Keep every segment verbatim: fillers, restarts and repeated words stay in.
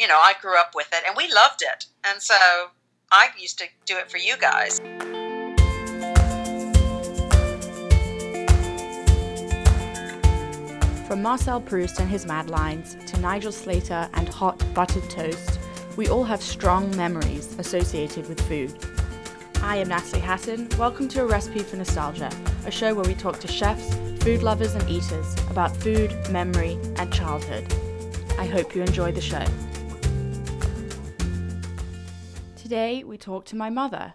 you know, I grew up with it and we loved it. And so I used to do it for you guys. From Marcel Proust and his mad lines to Nigel Slater and hot buttered toast, we all have strong memories associated with food. I am Natalie Hatton. Welcome to A Recipe for Nostalgia, a show where we talk to chefs, food lovers and eaters about food, memory and childhood. I hope you enjoy the show. Today we talk to my mother.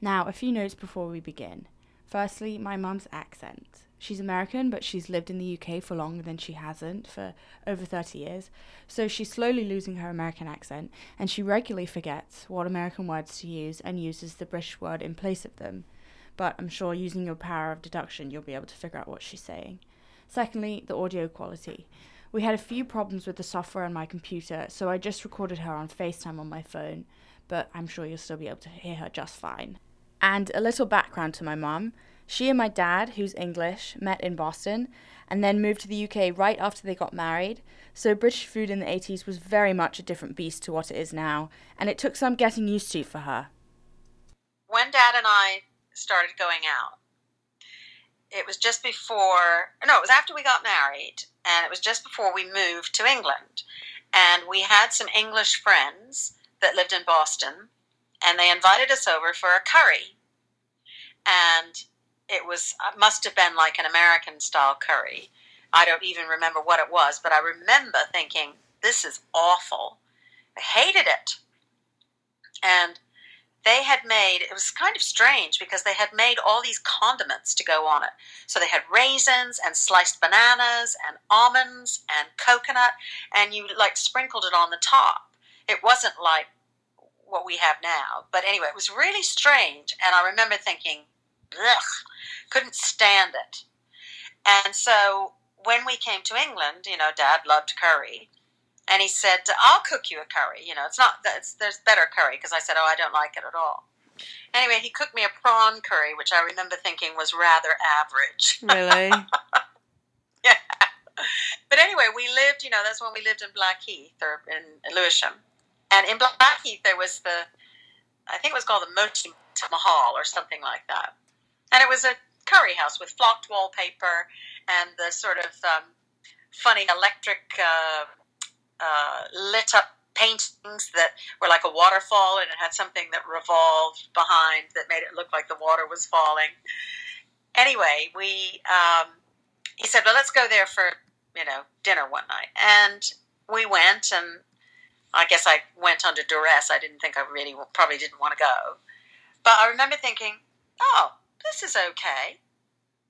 Now, a few notes before we begin. Firstly, my mum's accent. She's American, but she's lived in the U K for longer than she hasn't, for over thirty years. So she's slowly losing her American accent, and she regularly forgets what American words to use and uses the British word in place of them. But I'm sure using your power of deduction, you'll be able to figure out what she's saying. Secondly, the audio quality. We had a few problems with the software on my computer, so I just recorded her on FaceTime on my phone, but I'm sure you'll still be able to hear her just fine. And a little background to my mum. She and my dad, who's English, met in Boston and then moved to the U K right after they got married. So British food in the eighties was very much a different beast to what it is now, and it took some getting used to for her. When Dad and I started going out, it was just before, no, it was after we got married, and it was just before we moved to England. And we had some English friends that lived in Boston, and they invited us over for a curry. And it was must have been like an American-style curry. I don't even remember what it was, but I remember thinking, this is awful. I hated it. And they had made, it was kind of strange because they had made all these condiments to go on it. So they had raisins and sliced bananas and almonds and coconut, and you like sprinkled it on the top. It wasn't like what we have now. But anyway, it was really strange, and I remember thinking, ugh, couldn't stand it. And so when we came to England, you know, Dad loved curry, and he said, I'll cook you a curry. You know, it's not, it's, there's better curry, because I said, oh, I don't like it at all. Anyway, he cooked me a prawn curry, which I remember thinking was rather average. Really? Yeah. But anyway, we lived, you know, that's when we lived in Blackheath or in Lewisham. And in Blackheath, there was the, I think it was called the Moti Mahal or something like that. And it was a curry house with flocked wallpaper and the sort of um, funny electric uh, uh, lit-up paintings that were like a waterfall, and it had something that revolved behind that made it look like the water was falling. Anyway, we um, he said, well, let's go there for, you know, dinner one night. And we went, and I guess I went under duress. I didn't think I really probably didn't want to go. But I remember thinking, oh, this is okay.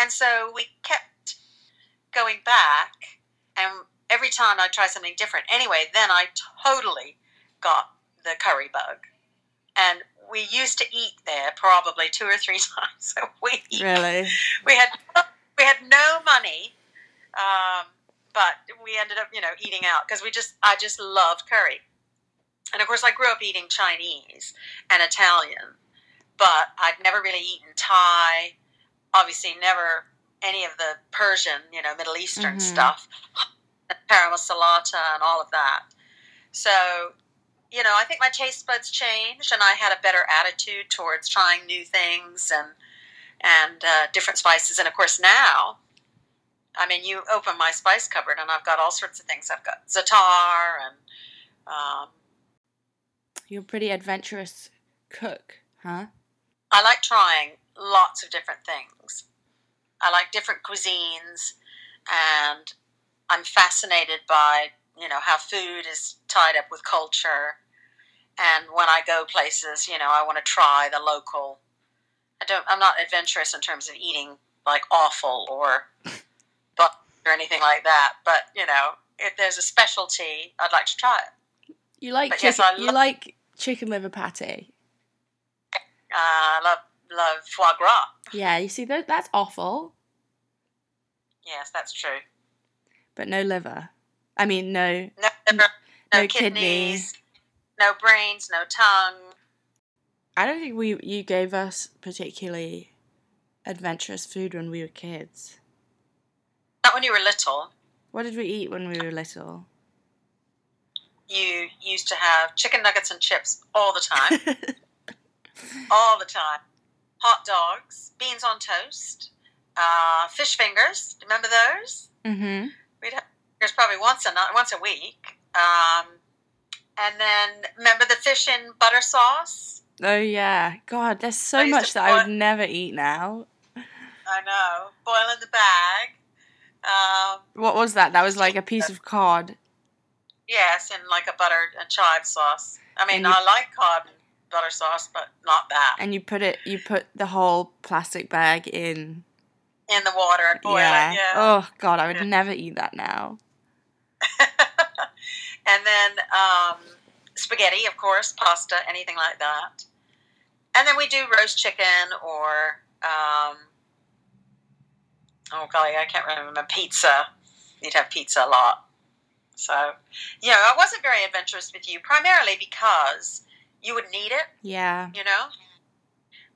And so we kept going back, and every time I'd try something different. Anyway, then I totally got the curry bug. And we used to eat there probably two or three times a week. Really? We had no, we had no money, um, but we ended up, you know, eating out because we just I just loved curry. And, of course, I grew up eating Chinese and Italian, but I'd never really eaten Thai, obviously never any of the Persian, you know, Middle Eastern mm-hmm. stuff, parma salata and all of that. So, you know, I think my taste buds changed, and I had a better attitude towards trying new things and and uh, different spices. And, of course, now, I mean, you open my spice cupboard, and I've got all sorts of things. I've got za'atar and... Um, You're a pretty adventurous cook, huh? I like trying lots of different things. I like different cuisines, and I'm fascinated by, you know, how food is tied up with culture. And when I go places, you know, I want to try the local. I don't, I'm not adventurous in terms of eating like offal or butter or anything like that. But, you know, if there's a specialty, I'd like to try it. You like, chicken, yes, I lo- you like chicken liver patty. I uh, love, love foie gras. Yeah, you see, that, that's awful. Yes, that's true. But no liver. I mean, no... No liver, no, no kidneys, kidneys, no brains, no tongue. I don't think we you gave us particularly adventurous food when we were kids. Not when you were little. What did we eat when we were little? you used to have chicken nuggets and chips all the time, all the time, hot dogs, beans on toast, uh, fish fingers. Remember those? Mm-hmm. We'd have fingers probably once a once a week. Um, and then remember the fish in butter sauce? Oh yeah, God, there's so much that boil- I would never eat now. I know. Boil in the bag. Um, what was that? That was like a piece of cod. Yes, and like a butter and chive sauce. I mean, you, I like cod and butter sauce, but not that. And you put it, you put the whole plastic bag in. In the water and boil yeah. it. Yeah. Oh God, I would yeah. never eat that now. And then um, spaghetti, of course, pasta, anything like that. And then we do roast chicken or. Um, Oh, golly, I can't remember. Pizza. You'd have pizza a lot. So, you know, I wasn't very adventurous with you, primarily because you would need it. Yeah. You know?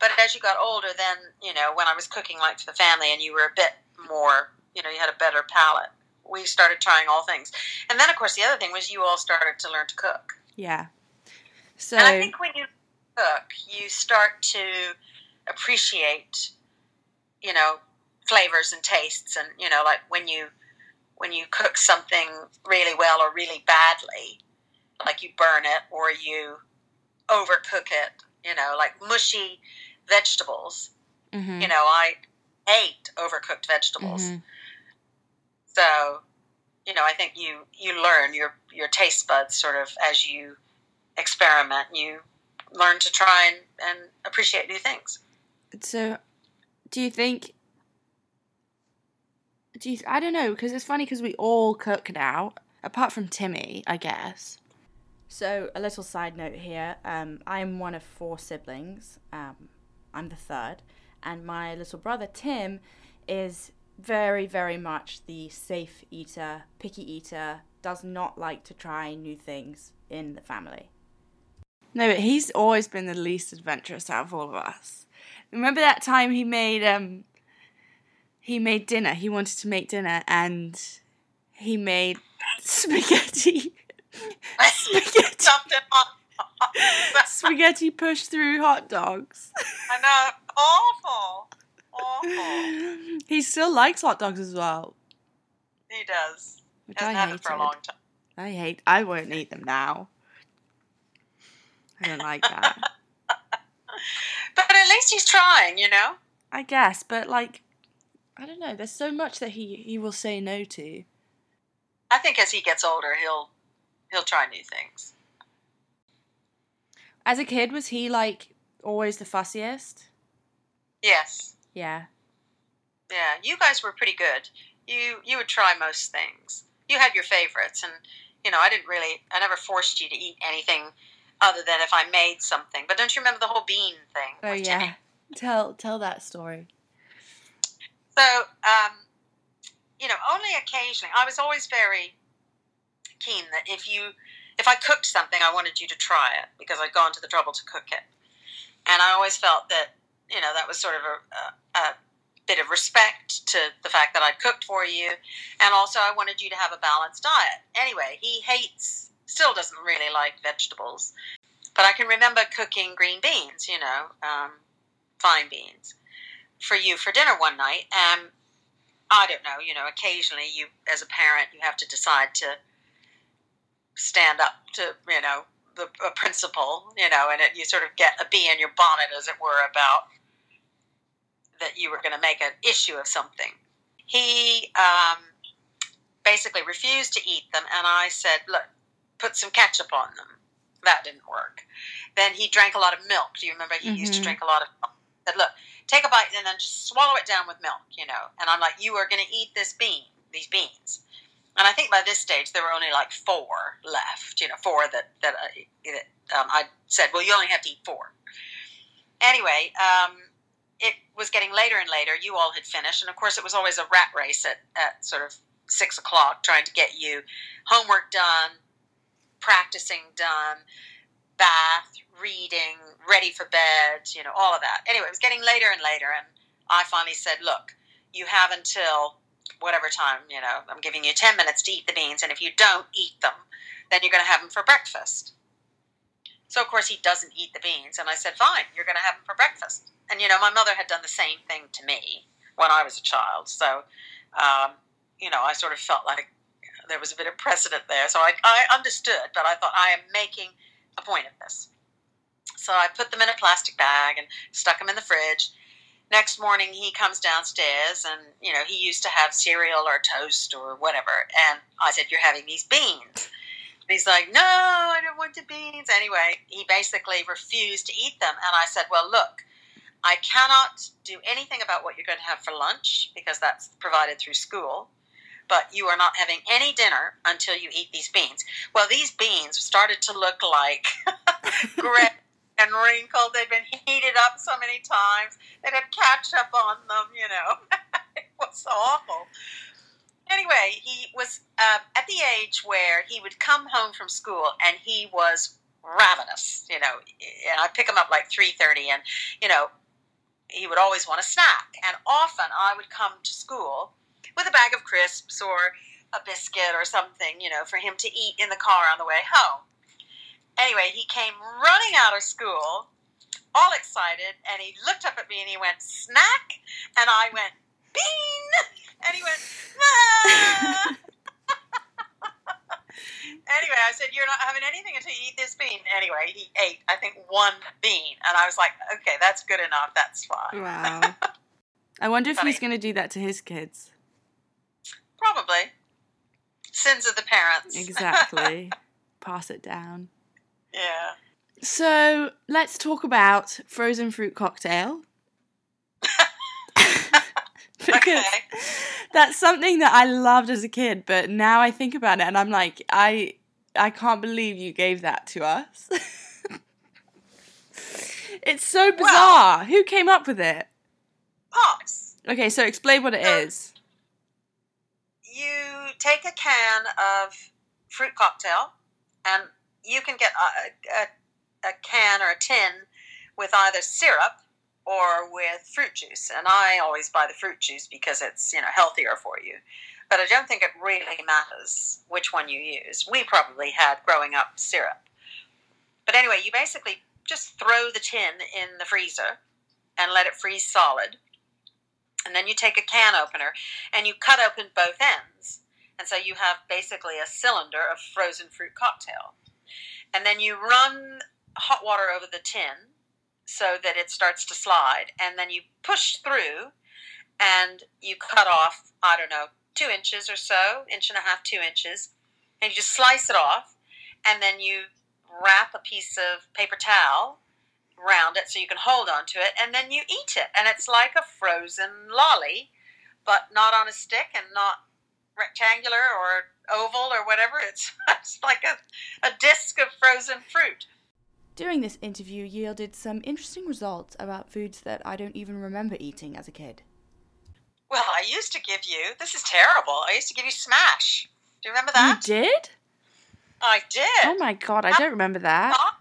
But as you got older, then, you know, when I was cooking, like, for the family, and you were a bit more, you know, you had a better palate, we started trying all things. And then, of course, the other thing was you all started to learn to cook. Yeah. So, and I think when you cook, you start to appreciate, you know, flavors and tastes, and you know, like when you when you cook something really well or really badly, like you burn it or you overcook it, you know, like mushy vegetables. Mm-hmm. You know, I ate overcooked vegetables. Mm-hmm. So, you know, I think you you learn your your taste buds sort of as you experiment. You learn to try and, and appreciate new things. So, do you think? Do you, I don't know, because it's funny because we all cook now, apart from Timmy, I guess. So, a little side note here. Um, I'm one of four siblings. Um, I'm the third. And my little brother, Tim, is very, very much the safe eater, picky eater, does not like to try new things in the family. No, but he's always been the least adventurous out of all of us. Remember that time he made... Um, He made dinner. He wanted to make dinner, and he made spaghetti. spaghetti. Spaghetti pushed through hot dogs. I know. Awful. Awful. He still likes hot dogs as well. He does. Which Hasn't I hated for a long time. I hate. I won't eat them now. I don't like that. But at least he's trying, you know. I guess, but like. I don't know. There's so much that he, he will say no to. I think as he gets older, he'll he'll try new things. As a kid, was he, like, always the fussiest? Yes. Yeah. Yeah. You guys were pretty good. You you would try most things. You had your favorites, and, you know, I didn't really... I never forced you to eat anything other than if I made something. But don't you remember the whole bean thing? Oh, yeah. Jenny? Tell Tell that story. So, um, you know, only occasionally, I was always very keen that if you, if I cooked something, I wanted you to try it because I'd gone to the trouble to cook it. And I always felt that, you know, that was sort of a, a, a bit of respect to the fact that I'd cooked for you. And also I wanted you to have a balanced diet. Anyway, he hates, still doesn't really like vegetables, but I can remember cooking green beans, you know, um, fine beans. For you for dinner one night, and um, I don't know, you know, occasionally you, as a parent, you have to decide to stand up to, you know, the a principle, you know, and it, you sort of get a bee in your bonnet, as it were, about that you were going to make an issue of something. He um, basically refused to eat them, and I said, look, put some ketchup on them. That didn't work. Then he drank a lot of milk. Do you remember he mm-hmm. used to drink a lot of milk? I said, look, take a bite and then just swallow it down with milk, you know. And I'm like, you are going to eat this bean, these beans. And I think by this stage, there were only like four left, you know, four that, that, I, that um, I said, well, you only have to eat four. Anyway, um, it was getting later and later. You all had finished. And, of course, it was always a rat race at, at sort of six o'clock, trying to get you homework done, practicing done, bath, reading, ready for bed, you know, all of that. Anyway, it was getting later and later, and I finally said, look, you have until whatever time, you know, I'm giving you ten minutes to eat the beans, and if you don't eat them, then you're going to have them for breakfast. So, of course, he doesn't eat the beans. And I said, fine, you're going to have them for breakfast. And, you know, my mother had done the same thing to me when I was a child. So, um, you know, I sort of felt like there was a bit of precedent there. So I, I understood, but I thought, I am making a point of this. So I put them in a plastic bag and stuck them in the fridge. Next morning, he comes downstairs and, you know, he used to have cereal or toast or whatever. And I said, you're having these beans. And he's like, no, I don't want the beans. Anyway, he basically refused to eat them. And I said, well, look, I cannot do anything about what you're going to have for lunch because that's provided through school. But you are not having any dinner until you eat these beans. Well, these beans started to look like gray and wrinkled. They'd been heated up so many times. They'd had ketchup on them, you know. It was awful. Anyway, he was uh, at the age where he would come home from school and he was ravenous, you know. And I'd pick him up like three thirty and, you know, he would always want a snack. And often I would come to school with a bag of crisps or a biscuit or something, you know, for him to eat in the car on the way home. Anyway, he came running out of school, all excited, and he looked up at me and he went, snack? And I went, bean! And he went, ah! Anyway, I said, you're not having anything until you eat this bean. Anyway, he ate, I think, one bean. And I was like, okay, that's good enough. That's fine. Wow. I wonder if Funny. He's going to do that to his kids. Probably. Sins of the parents. Exactly. Pass it down. Yeah. So let's talk about frozen fruit cocktail. Because okay. That's something that I loved as a kid, but now I think about it and I'm like, I I can't believe you gave that to us. It's so bizarre. Well, who came up with it? Pops. Okay, so explain what it um, is. You take a can of fruit cocktail, and you can get a, a, a can or a tin with either syrup or with fruit juice. And I always buy the fruit juice because it's, you know, healthier for you. But I don't think it really matters which one you use. We probably had, growing up, syrup. But anyway, you basically just throw the tin in the freezer and let it freeze solid. And then you take a can opener and you cut open both ends. And so you have basically a cylinder of frozen fruit cocktail. And then you run hot water over the tin so that it starts to slide. And then you push through and you cut off, I don't know, two inches or so, inch and a half, two inches. And you just slice it off. And then you wrap a piece of paper towel round it so you can hold on to it, and then you eat it, and it's like a frozen lolly, but not on a stick and not rectangular or oval or whatever. It's just like a, a disc of frozen fruit. Doing this interview yielded some interesting results about foods that I don't even remember eating as a kid. Well, I used to give you, this is terrible, I used to give you Smash. Do you remember that? You did? I did. Oh my god, I don't remember that. Oh.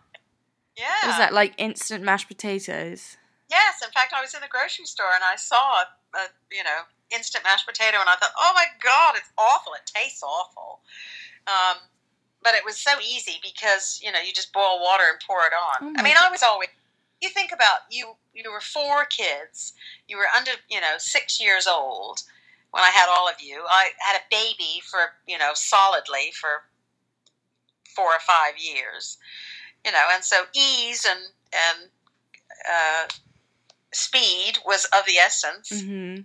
Yeah. Was that like instant mashed potatoes? Yes. In fact, I was in the grocery store and I saw a, a you know, instant mashed potato and I thought, oh my God, it's awful. It tastes awful. Um, but it was so easy because, you know, you just boil water and pour it on. Oh I mean, God. I was always, you think about you, you were four kids, you were under, you know, six years old when I had all of you. I had a baby for, you know, solidly for four or five years. You know, and so ease and and uh, speed was of the essence. Mm-hmm.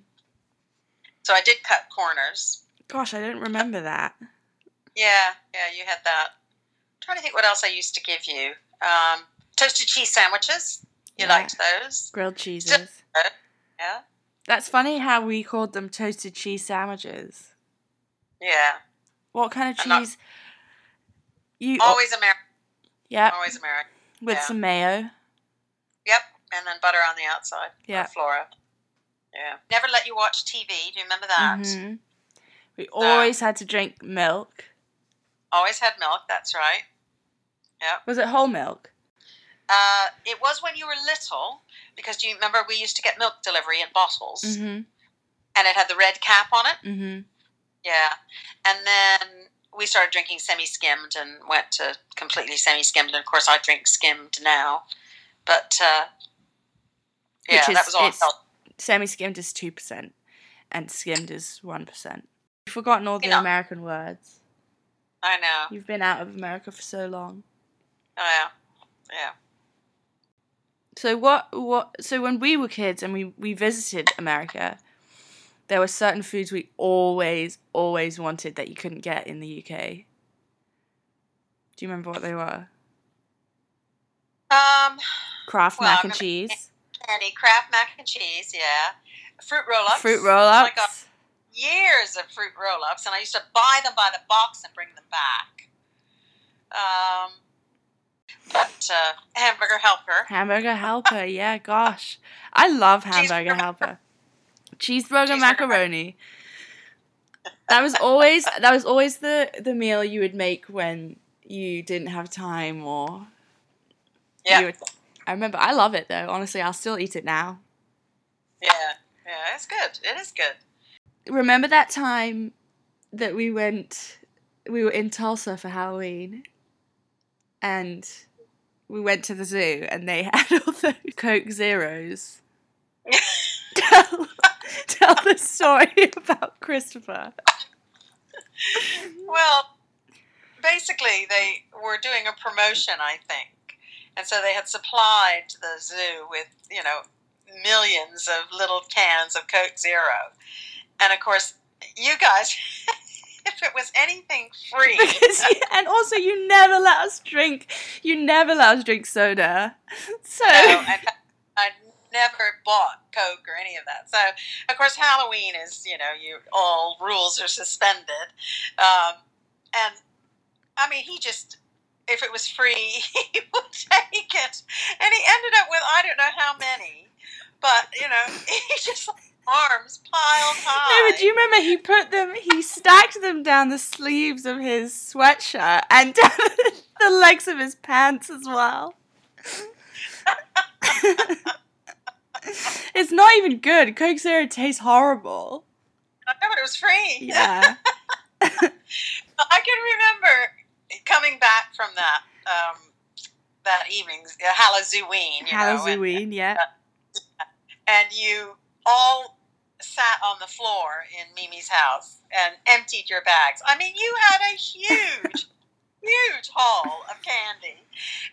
So I did cut corners. Gosh, I didn't remember that. Yeah, yeah, you had that. I'm trying to think what else I used to give you. Um, toasted cheese sandwiches. You yeah. liked those. Grilled cheeses. Just, uh, yeah. That's funny how we called them toasted cheese sandwiches. Yeah. What kind of cheese? You always American. Yeah. Always American. With yeah. some mayo. Yep. And then butter on the outside. Yeah. Flora. Yeah. Never let you watch T V. Do you remember that? Mm-hmm. We so, always had to drink milk. Always had milk. That's right. Yeah. Was it whole milk? Uh, it was when you were little, because do you remember we used to get milk delivery in bottles? Mm-hmm. And it had the red cap on it? Mm-hmm. Yeah. And then we started drinking semi-skimmed and went to completely semi-skimmed. And of course, I drink skimmed now. But uh, yeah, is, that was all I felt. Semi-skimmed is two percent and skimmed is one percent. You've forgotten all the you know. American words. I know. You've been out of America for so long. I know. Yeah. So what, what, so when we were kids and we, we visited America, there were certain foods we always, always wanted that you couldn't get in the U K. Do you remember what they were? Um, Kraft well, mac and cheese. Candy, Kraft mac and cheese, yeah. Fruit roll-ups. Fruit roll-ups. I got years of fruit roll-ups, and I used to buy them by the box and bring them back. Um... But uh, Hamburger Helper. Hamburger Helper, yeah, gosh. I love Hamburger Helper. Cheeseburger, Cheeseburger macaroni. That was always that was always the, the meal you would make when you didn't have time or... Yeah. You would, I remember, I love it though. Honestly, I'll still eat it now. Yeah, yeah, it's good. It is good. Remember that time that we went, we were in Tulsa for Halloween? And we went to the zoo, and they had all those Coke Zeros. tell, tell the story about Christopher. Well, basically, they were doing a promotion, I think. And so they had supplied the zoo with, you know, millions of little cans of Coke Zero. And, of course, you guys... If it was anything free. Because you, and also, you never let us drink. You never let us drink soda. So no, I, I never bought Coke or any of that. So, of course, Halloween is, you know, you all rules are suspended. Um, and, I mean, he just, if it was free, he would take it. And he ended up with, I don't know how many. But, you know, he just... arms piled high. No, but do you remember he put them, he stacked them down the sleeves of his sweatshirt and down the legs of his pants as well. It's not even good. Coke Zero tastes horrible. I know, but it was free. Yeah. I can remember coming back from that, um, that evening, Halloween. Halloween, yeah. Uh, and you... all sat on the floor in Mimi's house and emptied your bags. I mean, you had a huge, huge haul of candy.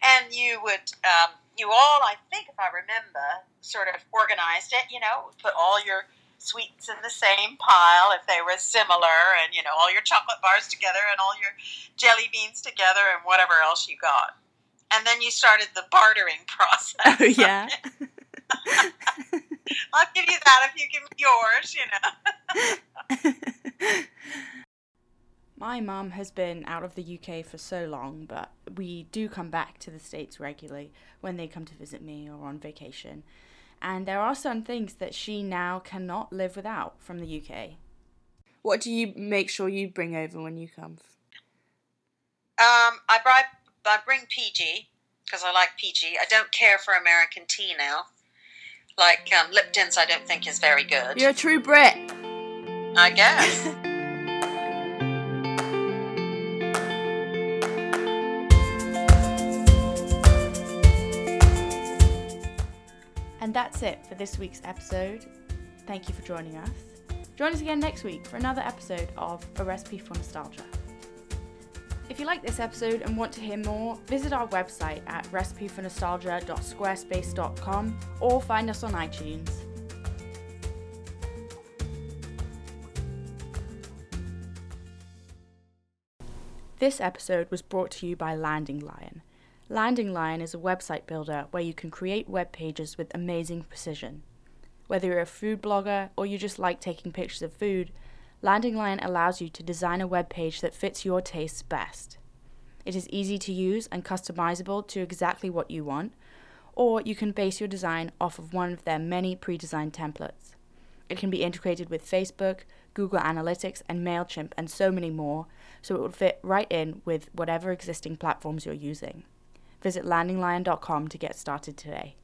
And you would, um, you all, I think, if I remember, sort of organized it, you know, put all your sweets in the same pile if they were similar, and, you know, all your chocolate bars together and all your jelly beans together and whatever else you got. And then you started the bartering process. Oh, yeah. I'll give you that if you give me yours, you know. My mum has been out of the U K for so long, but we do come back to the States regularly when they come to visit me or on vacation. And there are some things that she now cannot live without from the U K. What do you make sure you bring over when you come? Um, I, buy, I bring P G, because I like P G. I don't care for American tea now. Like, um, Lipton's, I don't think is very good. You're a true Brit. I guess. And that's it for this week's episode. Thank you for joining us. Join us again next week for another episode of A Recipe for Nostalgia. If you like this episode and want to hear more, visit our website at recipe for nostalgia dot squarespace dot com or find us on iTunes. This episode was brought to you by Landing Lion. Landing Lion is a website builder where you can create web pages with amazing precision. Whether you're a food blogger or you just like taking pictures of food, Landing Lion allows you to design a web page that fits your tastes best. It is easy to use and customizable to exactly what you want, or you can base your design off of one of their many pre-designed templates. It can be integrated with Facebook, Google Analytics, and MailChimp, and so many more, so it will fit right in with whatever existing platforms you're using. Visit Landing Lion dot com to get started today.